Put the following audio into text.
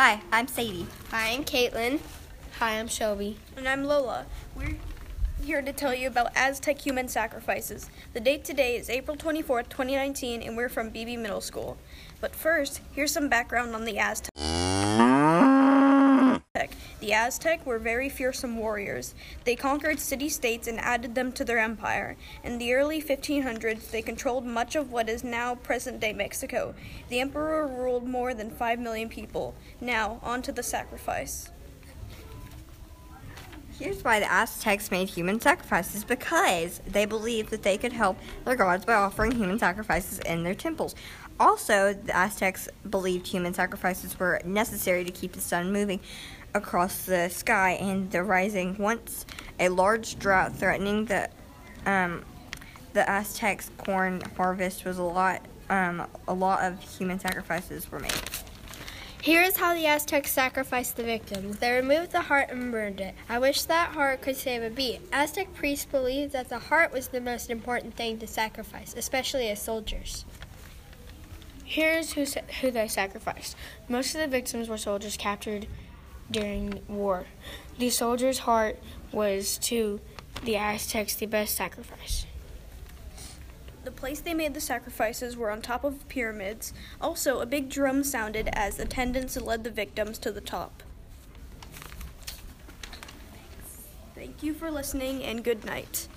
Hi, I'm Sadie. Hi, I'm Kaitlyn. Hi, I'm Shelby. And I'm Lola. We're here to tell you about Aztec human sacrifices. The date today is April 24th, 2019, and we're from BB Middle School. But first, here's some background on the Aztec. The Aztec were very fearsome warriors. They conquered city-states and added them to their empire. In the early 1500s, they controlled much of what is now present-day Mexico. The emperor ruled more than 5 million people. Now, on to the sacrifice. Here's why the Aztecs made human sacrifices, because they believed that they could help their gods by offering human sacrifices in their temples. Also, the Aztecs believed human sacrifices were necessary to keep the sun moving across the sky and the rising. Once a large drought threatening the Aztecs' corn harvest was a lot of human sacrifices were made. Here is how the Aztecs sacrificed the victims. They removed the heart and burned it. I wish that heart could save a beat. Aztec priests believed that the heart was the most important thing to sacrifice, especially as soldiers. Here is who they sacrificed. Most of the victims were soldiers captured during war. The soldier's heart was, to the Aztecs, the best sacrifice. The place they made the sacrifices were on top of pyramids. Also, a big drum sounded as attendants led the victims to the top. Thank you for listening, and good night.